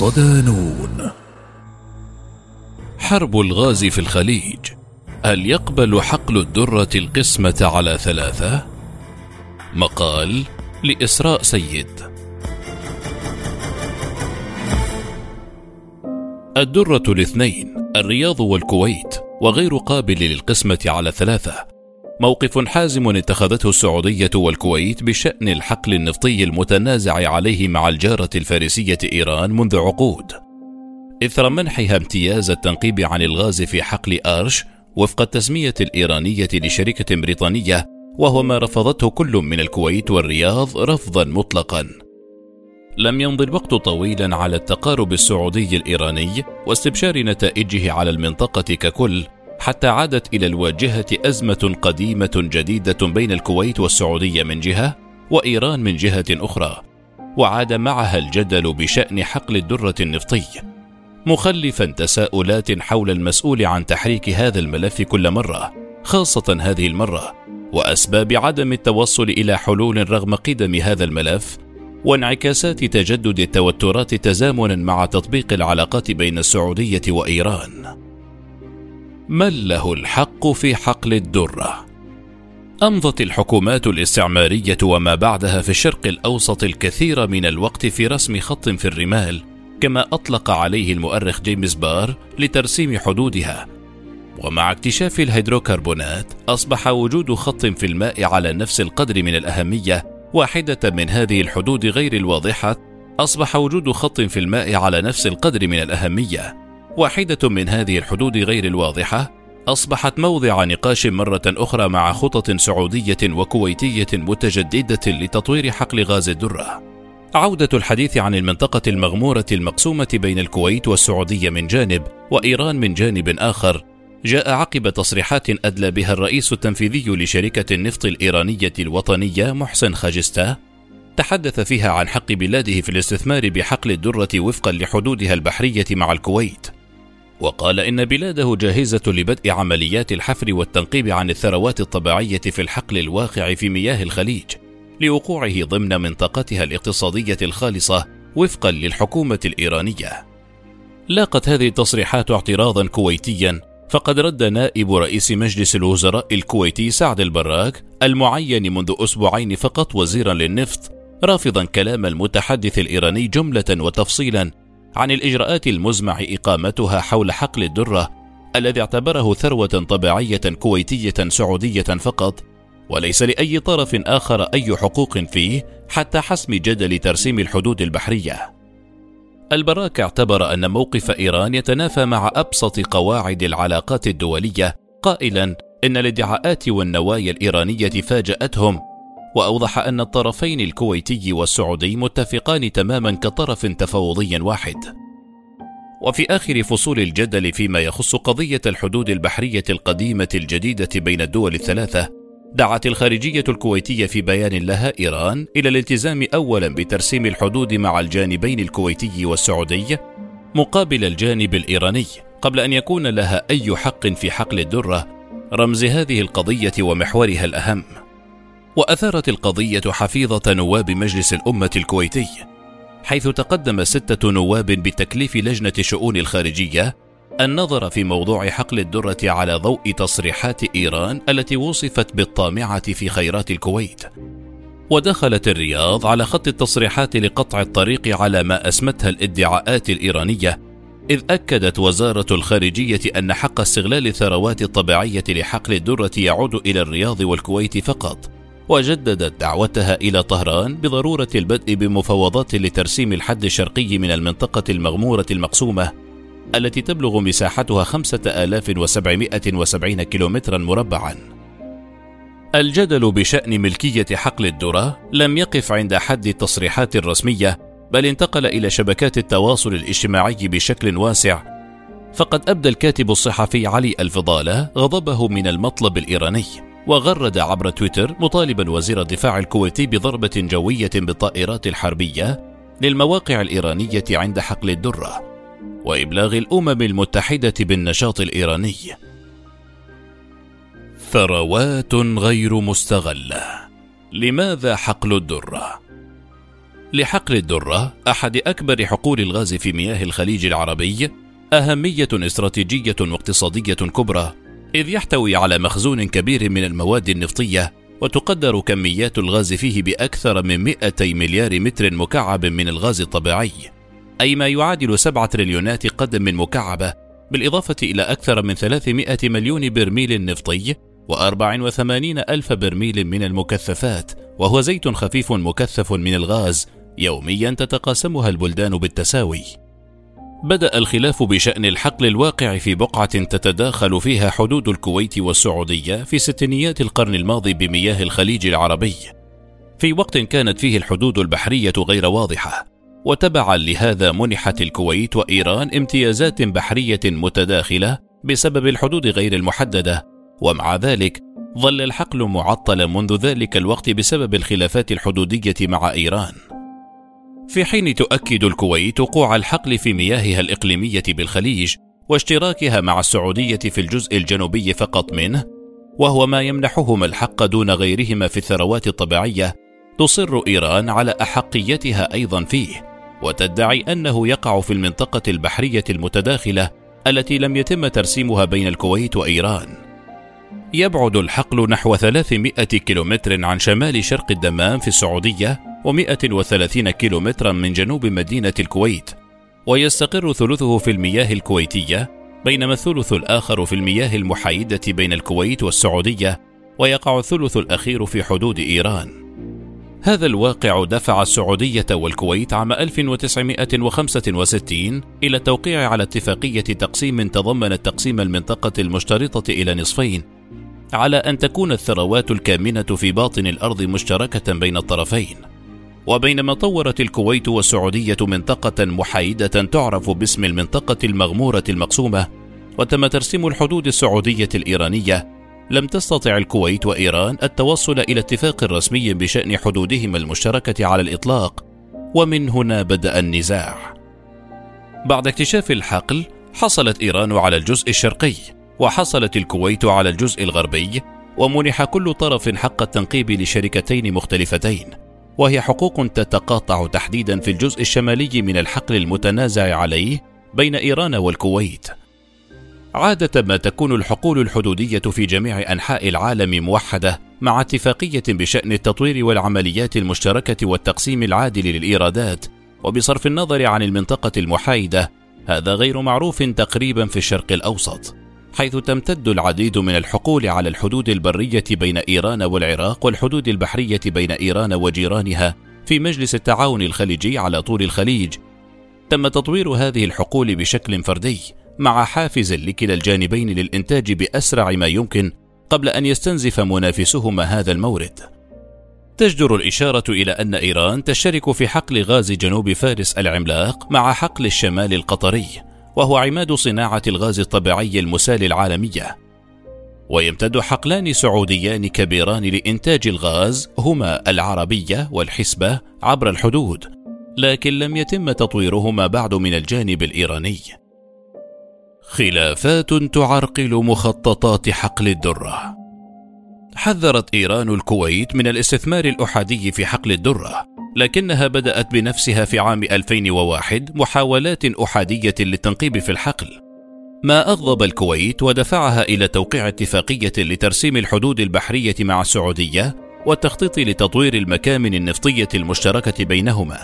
صدانون. حرب الغاز في الخليج، هل يقبل حقل الدرة القسمة على 3؟ مقال لإسراء سيد. الدرة 2 الرياض والكويت وغير قابل للقسمة على 3، موقف حازم اتخذته السعودية والكويت بشأن الحقل النفطي المتنازع عليه مع الجارة الفارسية إيران منذ عقود، إثر منحها امتياز التنقيب عن الغاز في حقل أرش وفق التسمية الإيرانية لشركة بريطانية، وهو ما رفضته كل من الكويت والرياض رفضا مطلقا. لم يمضي الوقت طويلا على التقارب السعودي الإيراني واستبشار نتائجه على المنطقة ككل، حتى عادت إلى الواجهة أزمة قديمة جديدة بين الكويت والسعودية من جهة وإيران من جهة أخرى، وعاد معها الجدل بشأن حقل الدرة النفطي، مخلفا تساؤلات حول المسؤول عن تحريك هذا الملف كل مرة، خاصة هذه المرة، وأسباب عدم التوصل إلى حلول رغم قدم هذا الملف، وانعكاسات تجدد التوترات تزامنا مع تطبيق العلاقات بين السعودية وإيران. من له الحق في حقل الدرة؟ أمضت الحكومات الاستعمارية وما بعدها في الشرق الأوسط الكثير من الوقت في رسم خط في الرمال، كما أطلق عليه المؤرخ جيمس بار، لترسيم حدودها، ومع اكتشاف الهيدروكربونات أصبح وجود خط في الماء على نفس القدر من الأهمية. واحدة من هذه الحدود غير الواضحة أصبح وجود خط في الماء على نفس القدر من الأهمية واحدة من هذه الحدود غير الواضحة أصبحت موضع نقاش مرة أخرى مع خطط سعودية وكويتية متجددة لتطوير حقل غاز الدرة. عودة الحديث عن المنطقة المغمورة المقسومة بين الكويت والسعودية من جانب وإيران من جانب آخر جاء عقب تصريحات أدلى بها الرئيس التنفيذي لشركة النفط الإيرانية الوطنية محسن خجستا، تحدث فيها عن حق بلاده في الاستثمار بحقل الدرة وفقا لحدودها البحرية مع الكويت، وقال إن بلاده جاهزة لبدء عمليات الحفر والتنقيب عن الثروات الطبيعية في الحقل الواقع في مياه الخليج لوقوعه ضمن منطقتها الاقتصادية الخالصة وفقا للحكومة الإيرانية. لاقت هذه التصريحات اعتراضا كويتيا، فقد رد نائب رئيس مجلس الوزراء الكويتي سعد البراك المعين منذ أسبوعين فقط وزيرا للنفط، رافضا كلام المتحدث الإيراني جملة وتفصيلا عن الإجراءات المزمع إقامتها حول حقل الدرة الذي اعتبره ثروة طبيعية كويتية سعودية فقط، وليس لأي طرف آخر أي حقوق فيه حتى حسم جدل ترسيم الحدود البحرية. البراك اعتبر أن موقف إيران يتنافى مع أبسط قواعد العلاقات الدولية، قائلا إن الادعاءات والنوايا الإيرانية فاجأتهم، وأوضح أن الطرفين الكويتي والسعودي متفقان تماما كطرف تفاوضي واحد. وفي آخر فصول الجدل فيما يخص قضية الحدود البحرية القديمة الجديدة بين الدول الثلاثة، دعت الخارجية الكويتية في بيان لها إيران إلى الالتزام أولا بترسيم الحدود مع الجانبين الكويتي والسعودي مقابل الجانب الإيراني قبل أن يكون لها أي حق في حقل الدرة، رمز هذه القضية ومحورها الأهم. وأثارت القضية حفيظة نواب مجلس الأمة الكويتي، حيث تقدم 6 نواب بتكليف لجنة شؤون الخارجية النظر في موضوع حقل الدرة على ضوء تصريحات إيران التي وصفت بالطامعة في خيرات الكويت، ودخلت الرياض على خط التصريحات لقطع الطريق على ما أسمتها الادعاءات الإيرانية، إذ أكدت وزارة الخارجية أن حق استغلال الثروات الطبيعية لحقل الدرة يعود إلى الرياض والكويت فقط، وجددت دعوتها إلى طهران بضرورة البدء بمفاوضات لترسيم الحد الشرقي من المنطقة المغمورة المقسومة التي تبلغ مساحتها 5770 كيلومترا مربعا. الجدل بشأن ملكية حقل الدرة لم يقف عند حد التصريحات الرسمية، بل انتقل إلى شبكات التواصل الاجتماعي بشكل واسع، فقد أبدى الكاتب الصحفي علي الفضالة غضبه من المطلب الإيراني، وغرد عبر تويتر مطالبا وزير الدفاع الكويتي بضربة جوية بالطائرات الحربية للمواقع الإيرانية عند حقل الدرة وإبلاغ الأمم المتحدة بالنشاط الإيراني. ثروات غير مستغلة، لماذا حقل الدرة؟ لحقل الدرة أحد أكبر حقول الغاز في مياه الخليج العربي أهمية استراتيجية واقتصادية كبرى، إذ يحتوي على مخزون كبير من المواد النفطية، وتقدر كميات الغاز فيه بأكثر من 200 مليار متر مكعب من الغاز الطبيعي، أي ما يعادل 7 تريليونات قدم مكعبة، بالإضافة إلى أكثر من 300 مليون برميل نفطي و84 ألف برميل من المكثفات، وهو زيت خفيف مكثف من الغاز يوميا تتقاسمها البلدان بالتساوي. بدأ الخلاف بشأن الحقل الواقع في بقعة تتداخل فيها حدود الكويت والسعودية في ستينيات القرن الماضي بمياه الخليج العربي، في وقت كانت فيه الحدود البحرية غير واضحة، وتبعا لهذا منحت الكويت وإيران امتيازات بحرية متداخلة بسبب الحدود غير المحددة، ومع ذلك ظل الحقل معطلا منذ ذلك الوقت بسبب الخلافات الحدودية مع إيران، في حين تؤكد الكويت وقوع الحقل في مياهها الإقليمية بالخليج واشتراكها مع السعودية في الجزء الجنوبي فقط منه، وهو ما يمنحهما الحق دون غيرهما في الثروات الطبيعية. تصر إيران على أحقيتها أيضا فيه، وتدعي أنه يقع في المنطقة البحرية المتداخلة التي لم يتم ترسيمها بين الكويت وإيران. يبعد الحقل نحو 300 كيلومتر عن شمال شرق الدمام في السعودية، و130 كيلومترا من جنوب مدينة الكويت، ويستقر ثلثه في المياه الكويتية، بينما الثلث الآخر في المياه المحايدة بين الكويت والسعودية، ويقع الثلث الأخير في حدود إيران. هذا الواقع دفع السعودية والكويت عام 1965 إلى التوقيع على اتفاقية تقسيم تضمنت تقسيم المنطقة المشترطة إلى نصفين، على أن تكون الثروات الكامنة في باطن الأرض مشتركة بين الطرفين. وبينما طورت الكويت والسعودية منطقة محايدة تعرف باسم المنطقة المغمورة المقسومة، وتم ترسيم الحدود السعودية الإيرانية، لم تستطع الكويت وإيران التوصل إلى اتفاق رسمي بشأن حدودهما المشتركة على الإطلاق، ومن هنا بدأ النزاع. بعد اكتشاف الحقل حصلت إيران على الجزء الشرقي، وحصلت الكويت على الجزء الغربي، ومنح كل طرف حق التنقيب لشركتين مختلفتين، وهي حقوق تتقاطع تحديدا في الجزء الشمالي من الحقل المتنازع عليه بين إيران والكويت. عادة ما تكون الحقول الحدودية في جميع أنحاء العالم موحدة مع اتفاقية بشأن التطوير والعمليات المشتركة والتقسيم العادل للإيرادات، وبصرف النظر عن المنطقة المحايدة، هذا غير معروف تقريبا في الشرق الأوسط، حيث تمتد العديد من الحقول على الحدود البرية بين إيران والعراق والحدود البحرية بين إيران وجيرانها في مجلس التعاون الخليجي على طول الخليج. تم تطوير هذه الحقول بشكل فردي مع حافز لكلا الجانبين للإنتاج بأسرع ما يمكن قبل أن يستنزف منافسهما هذا المورد. تجدر الإشارة إلى أن إيران تشترك في حقل غاز جنوب فارس العملاق مع حقل الشمال القطري، وهو عماد صناعة الغاز الطبيعي المسال العالمية. ويمتد حقلان سعوديان كبيران لإنتاج الغاز هما العربية والحسبة عبر الحدود، لكن لم يتم تطويرهما بعد من الجانب الإيراني. خلافات تعرقل مخططات حقل الدرة. حذرت إيران الكويت من الاستثمار الأحادي في حقل الدرة، لكنها بدأت بنفسها في عام 2001 محاولات أحادية للتنقيب في الحقل، ما أغضب الكويت ودفعها إلى توقيع اتفاقية لترسيم الحدود البحرية مع السعودية والتخطيط لتطوير المكامن النفطية المشتركة بينهما.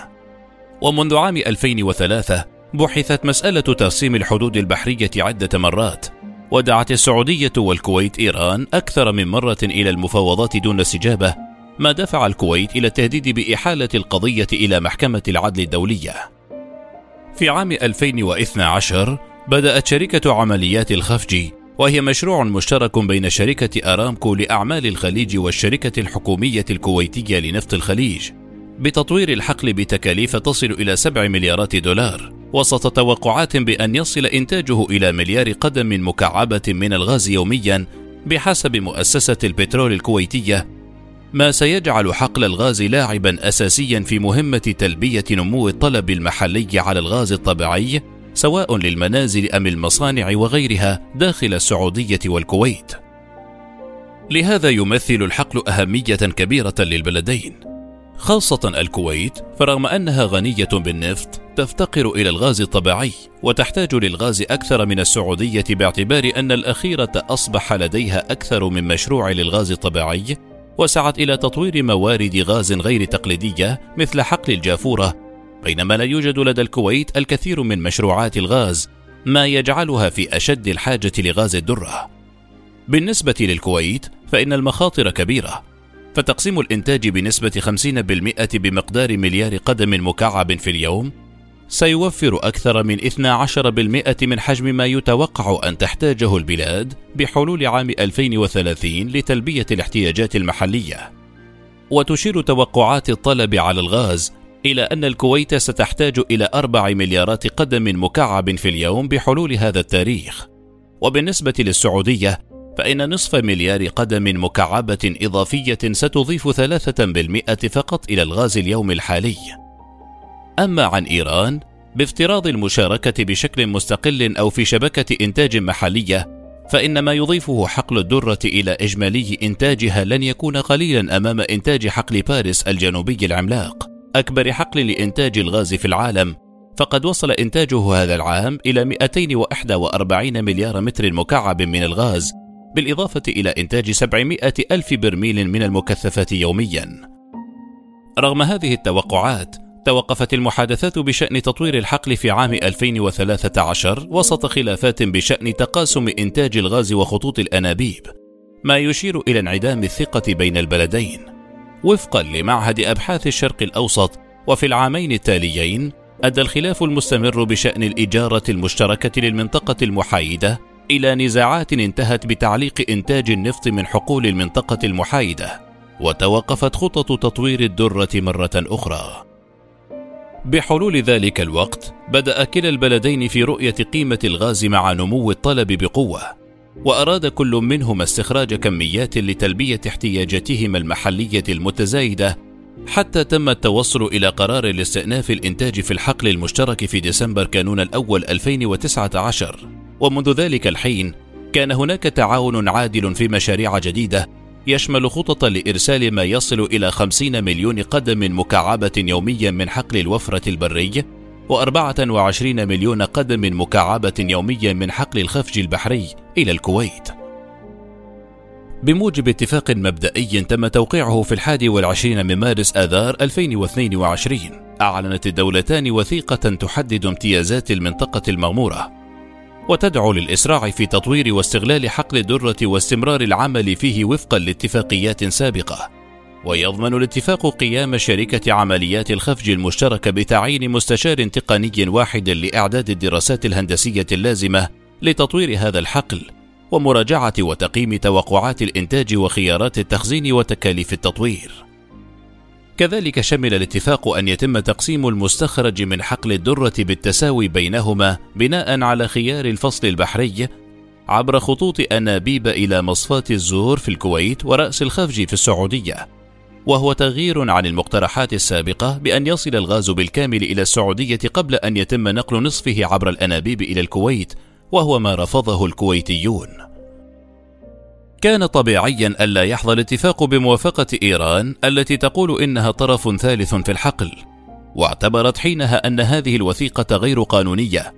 ومنذ عام 2003 بحثت مسألة ترسيم الحدود البحرية عدة مرات، ودعت السعودية والكويت إيران أكثر من مرة إلى المفاوضات دون استجابة، ما دفع الكويت إلى التهديد بإحالة القضية إلى محكمة العدل الدولية. في عام 2012 بدأت شركة عمليات الخفجي، وهي مشروع مشترك بين شركة أرامكو لأعمال الخليج والشركة الحكومية الكويتية لنفط الخليج، بتطوير الحقل بتكاليف تصل إلى 7 مليارات دولار، وسط توقعات بأن يصل إنتاجه إلى 1 مليار قدم مكعبة من الغاز يوميا بحسب مؤسسة البترول الكويتية، ما سيجعل حقل الغاز لاعبا أساسيا في مهمة تلبية نمو الطلب المحلي على الغاز الطبيعي، سواء للمنازل أم المصانع وغيرها داخل السعودية والكويت. لهذا يمثل الحقل أهمية كبيرة للبلدين. خاصة الكويت، فرغم أنها غنية بالنفط تفتقر إلى الغاز الطبيعي، وتحتاج للغاز أكثر من السعودية باعتبار أن الأخيرة أصبح لديها أكثر من مشروع للغاز الطبيعي، وسعت إلى تطوير موارد غاز غير تقليدية مثل حقل الجافورة، بينما لا يوجد لدى الكويت الكثير من مشروعات الغاز، ما يجعلها في أشد الحاجة لغاز الدرة. بالنسبة للكويت فإن المخاطر كبيرة، فتقسيم الإنتاج بنسبة 50% بمقدار مليار قدم مكعب في اليوم سيوفر أكثر من 12% من حجم ما يتوقع أن تحتاجه البلاد بحلول عام 2030 لتلبية الاحتياجات المحلية. وتشير توقعات الطلب على الغاز إلى أن الكويت ستحتاج إلى 4 مليارات قدم مكعب في اليوم بحلول هذا التاريخ. وبالنسبة للسعودية فإن نصف مليار قدم مكعبة إضافية ستضيف 3% فقط إلى الغاز اليوم الحالي. أما عن إيران، بافتراض المشاركة بشكل مستقل أو في شبكة إنتاج محلية، فإن ما يضيفه حقل الدرة إلى إجمالي إنتاجها لن يكون قليلا أمام إنتاج حقل باريس الجنوبي العملاق، أكبر حقل لإنتاج الغاز في العالم، فقد وصل إنتاجه هذا العام إلى 241 مليار متر مكعب من الغاز، بالإضافة إلى إنتاج 700 ألف برميل من المكثفات يوميا. رغم هذه التوقعات، توقفت المحادثات بشأن تطوير الحقل في عام 2013 وسط خلافات بشأن تقاسم إنتاج الغاز وخطوط الأنابيب، ما يشير إلى انعدام الثقة بين البلدين. وفقا لمعهد أبحاث الشرق الأوسط، وفي العامين التاليين أدى الخلاف المستمر بشأن الإجارة المشتركة للمنطقة المحايدة إلى نزاعات انتهت بتعليق إنتاج النفط من حقول المنطقة المحايدة، وتوقفت خطط تطوير الدرة مرة أخرى. بحلول ذلك الوقت بدأ كلا البلدين في رؤية قيمة الغاز مع نمو الطلب بقوة، وأراد كل منهما استخراج كميات لتلبية احتياجاتهما المحلية المتزايدة، حتى تم التوصل إلى قرار لاستئناف الإنتاج في الحقل المشترك في ديسمبر كانون الأول 2019. ومنذ ذلك الحين كان هناك تعاون عادل في مشاريع جديدة يشمل خططا لإرسال ما يصل إلى 50 مليون قدم مكعبة يوميا من حقل الوفرة البري، و24 مليون قدم مكعبة يوميا من حقل الخفج البحري إلى الكويت. بموجب اتفاق مبدئي تم توقيعه في 21 من مارس آذار 2022، أعلنت الدولتان وثيقة تحدد امتيازات المنطقة المغمورة، وتدعو للإسراع في تطوير واستغلال حقل الدرة واستمرار العمل فيه وفقا لاتفاقيات سابقة. ويضمن الاتفاق قيام شركة عمليات الخفج المشتركة بتعيين مستشار تقني واحد لإعداد الدراسات الهندسية اللازمة لتطوير هذا الحقل، ومراجعة وتقييم توقعات الإنتاج وخيارات التخزين وتكاليف التطوير. كذلك شمل الاتفاق أن يتم تقسيم المستخرج من حقل الدرة بالتساوي بينهما بناء على خيار الفصل البحري عبر خطوط أنابيب إلى مصفاة الزور في الكويت ورأس الخفج في السعودية، وهو تغيير عن المقترحات السابقة بأن يصل الغاز بالكامل إلى السعودية قبل أن يتم نقل نصفه عبر الأنابيب إلى الكويت، وهو ما رفضه الكويتيون. كان طبيعيا ألا يحظى الاتفاق بموافقة إيران التي تقول إنها طرف ثالث في الحقل، واعتبرت حينها أن هذه الوثيقة غير قانونية،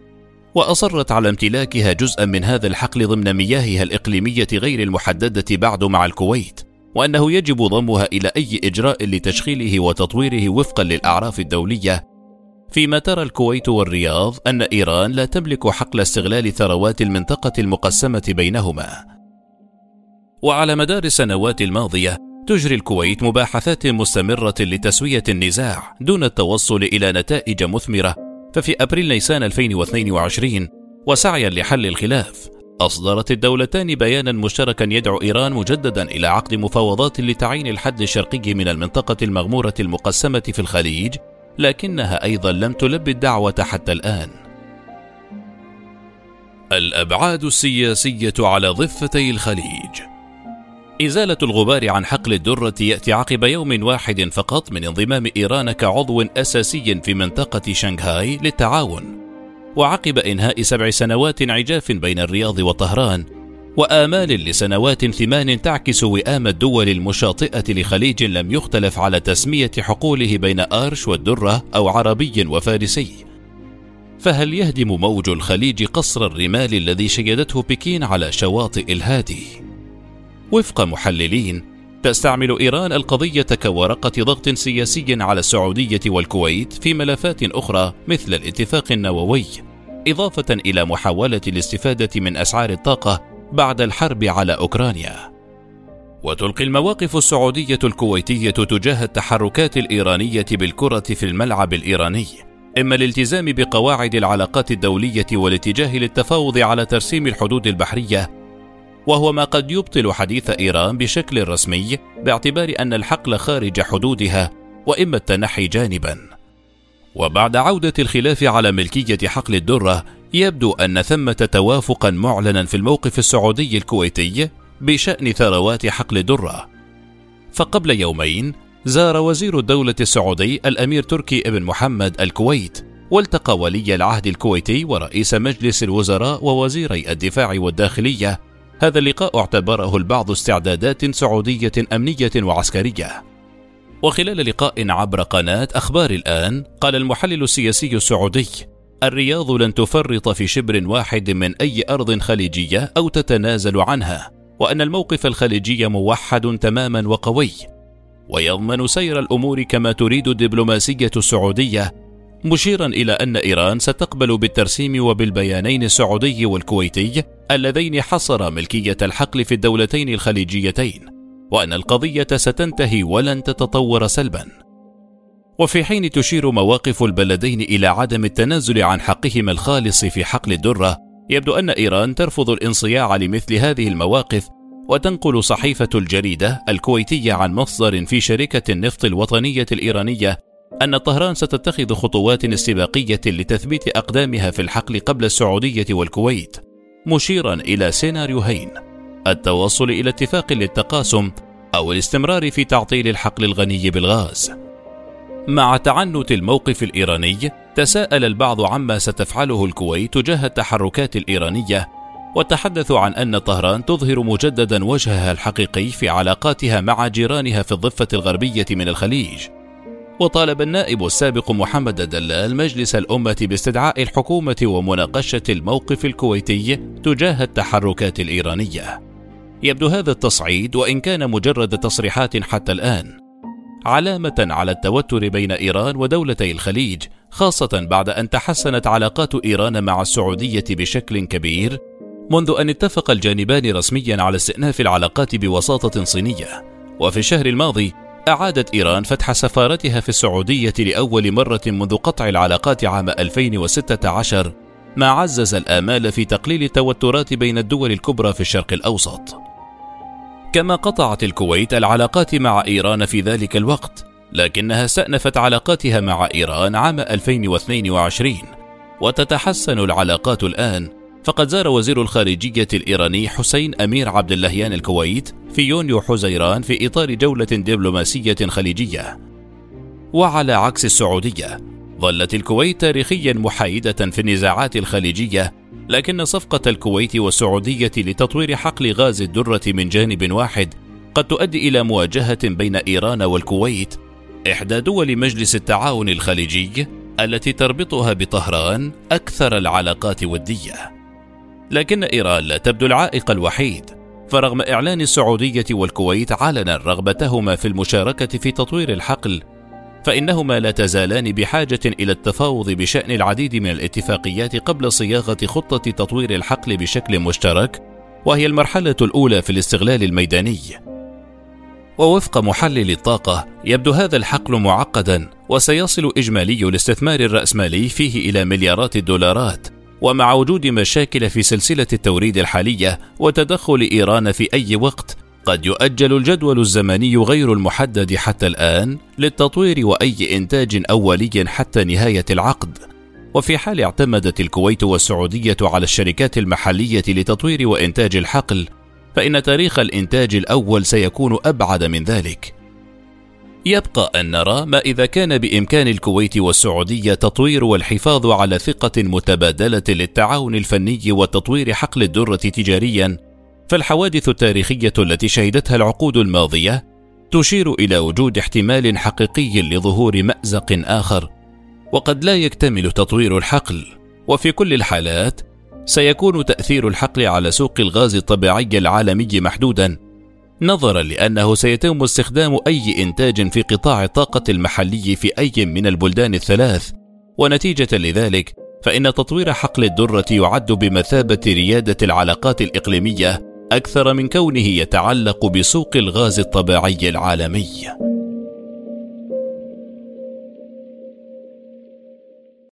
وأصرت على امتلاكها جزءا من هذا الحقل ضمن مياهها الإقليمية غير المحددة بعد مع الكويت، وأنه يجب ضمها إلى أي إجراء لتشغيله وتطويره وفقا للأعراف الدولية، فيما ترى الكويت والرياض أن إيران لا تملك حقل استغلال ثروات المنطقة المقسمة بينهما. وعلى مدار السنوات الماضية تجري الكويت مباحثات مستمرة لتسوية النزاع دون التوصل إلى نتائج مثمرة، ففي أبريل نيسان 2022 وسعيا لحل الخلاف أصدرت الدولتان بيانا مشتركا يدعو إيران مجددا إلى عقد مفاوضات لتعيين الحد الشرقي من المنطقة المغمورة المقسمة في الخليج، لكنها أيضا لم تلبي الدعوة حتى الآن. الأبعاد السياسية على ضفتي الخليج. إزالة الغبار عن حقل الدرة يأتي عقب يوم واحد فقط من انضمام إيران كعضو أساسي في منطقة شنغهاي للتعاون، وعقب إنهاء 7 سنوات عجاف بين الرياض وطهران، وآمال لسنوات 8 تعكس وئام الدول المشاطئة لخليج لم يختلف على تسمية حقوله بين آرش والدرة أو عربي وفارسي. فهل يهدم موج الخليج قصر الرمال الذي شيدته بكين على شواطئ الهادي؟ وفق محللين، تستعمل إيران القضية كورقة ضغط سياسي على السعودية والكويت في ملفات أخرى مثل الاتفاق النووي، إضافة إلى محاولة الاستفادة من أسعار الطاقة بعد الحرب على أوكرانيا. وتلقي المواقف السعودية الكويتية تجاه التحركات الإيرانية بالكرة في الملعب الإيراني، إما الالتزام بقواعد العلاقات الدولية والاتجاه للتفاوض على ترسيم الحدود البحرية، وهو ما قد يبطل حديث إيران بشكل رسمي باعتبار أن الحقل خارج حدودها، وإما التنحي جانبا. وبعد عودة الخلاف على ملكية حقل الدرة، يبدو أن ثمة توافقا معلنا في الموقف السعودي الكويتي بشأن ثروات حقل الدرة. فقبل يومين زار وزير الدولة السعودي الأمير تركي ابن محمد الكويت، والتقى ولي العهد الكويتي ورئيس مجلس الوزراء ووزيري الدفاع والداخلية. هذا اللقاء اعتبره البعض استعدادات سعودية أمنية وعسكرية. وخلال لقاء عبر قناة أخبار الآن، قال المحلل السياسي السعودي: الرياض لن تفرط في شبر واحد من أي أرض خليجية أو تتنازل عنها، وأن الموقف الخليجي موحد تماما وقوي، ويضمن سير الأمور كما تريد الدبلوماسية السعودية، مشيرا إلى أن إيران ستقبل بالترسيم وبالبيانين السعودي والكويتي اللذين حصرا ملكية الحقل في الدولتين الخليجيتين، وأن القضية ستنتهي ولن تتطور سلبا. وفي حين تشير مواقف البلدين إلى عدم التنازل عن حقهما الخالص في حقل الدرة، يبدو أن إيران ترفض الانصياع لمثل هذه المواقف. وتنقل صحيفة الجريدة الكويتية عن مصدر في شركة النفط الوطنية الإيرانية أن طهران ستتخذ خطوات استباقية لتثبيت أقدامها في الحقل قبل السعودية والكويت، مشيرا إلى سيناريوهين: التوصل إلى اتفاق للتقاسم، أو الاستمرار في تعطيل الحقل الغني بالغاز. مع تعنت الموقف الإيراني، تساءل البعض عما ستفعله الكويت تجاه التحركات الإيرانية، وتحدثوا عن أن طهران تظهر مجددا وجهها الحقيقي في علاقاتها مع جيرانها في الضفة الغربية من الخليج. وطالب النائب السابق محمد دلال مجلس الأمة باستدعاء الحكومة ومناقشة الموقف الكويتي تجاه التحركات الإيرانية. يبدو هذا التصعيد، وإن كان مجرد تصريحات حتى الآن، علامة على التوتر بين إيران ودولتي الخليج، خاصة بعد أن تحسنت علاقات إيران مع السعودية بشكل كبير منذ أن اتفق الجانبان رسميا على استئناف العلاقات بوساطة صينية. وفي الشهر الماضي أعادت إيران فتح سفارتها في السعودية لأول مرة منذ قطع العلاقات عام 2016، ما عزز الآمال في تقليل التوترات بين الدول الكبرى في الشرق الأوسط. كما قطعت الكويت العلاقات مع إيران في ذلك الوقت، لكنها استأنفت علاقاتها مع إيران عام 2022 وتتحسن العلاقات الآن. فقد زار وزير الخارجية الإيراني حسين أمير عبداللهيان الكويت في يونيو حزيران في إطار جولة دبلوماسية خليجية. وعلى عكس السعودية، ظلت الكويت تاريخيا محايدة في النزاعات الخليجية، لكن صفقة الكويت والسعودية لتطوير حقل غاز الدرة من جانب واحد قد تؤدي إلى مواجهة بين إيران والكويت، إحدى دول مجلس التعاون الخليجي التي تربطها بطهران أكثر العلاقات ودية. لكن إيران لا تبدو العائق الوحيد، فرغم إعلان السعودية والكويت علنا رغبتهما في المشاركة في تطوير الحقل، فإنهما لا تزالان بحاجة إلى التفاوض بشأن العديد من الاتفاقيات قبل صياغة خطة تطوير الحقل بشكل مشترك، وهي المرحلة الأولى في الاستغلال الميداني. ووفق محلل الطاقة، يبدو هذا الحقل معقدا، وسيصل إجمالي الاستثمار الرأسمالي فيه إلى مليارات الدولارات، ومع وجود مشاكل في سلسلة التوريد الحالية وتدخل إيران في أي وقت، قد يؤجل الجدول الزمني غير المحدد حتى الآن للتطوير وأي إنتاج أولي حتى نهاية العقد. وفي حال اعتمدت الكويت والسعودية على الشركات المحلية لتطوير وإنتاج الحقل، فإن تاريخ الإنتاج الأول سيكون أبعد من ذلك. يبقى أن نرى ما إذا كان بإمكان الكويت والسعودية تطوير والحفاظ على ثقة متبادلة للتعاون الفني وتطوير حقل الدرة تجاريا، فالحوادث التاريخية التي شهدتها العقود الماضية تشير إلى وجود احتمال حقيقي لظهور مأزق آخر، وقد لا يكتمل تطوير الحقل، وفي كل الحالات سيكون تأثير الحقل على سوق الغاز الطبيعي العالمي محدودا، نظرا لأنه سيتم استخدام أي إنتاج في قطاع الطاقة المحلي في أي من البلدان الثلاث، ونتيجة لذلك فإن تطوير حقل الدرة يعد بمثابة ريادة العلاقات الإقليمية أكثر من كونه يتعلق بسوق الغاز الطبيعي العالمي.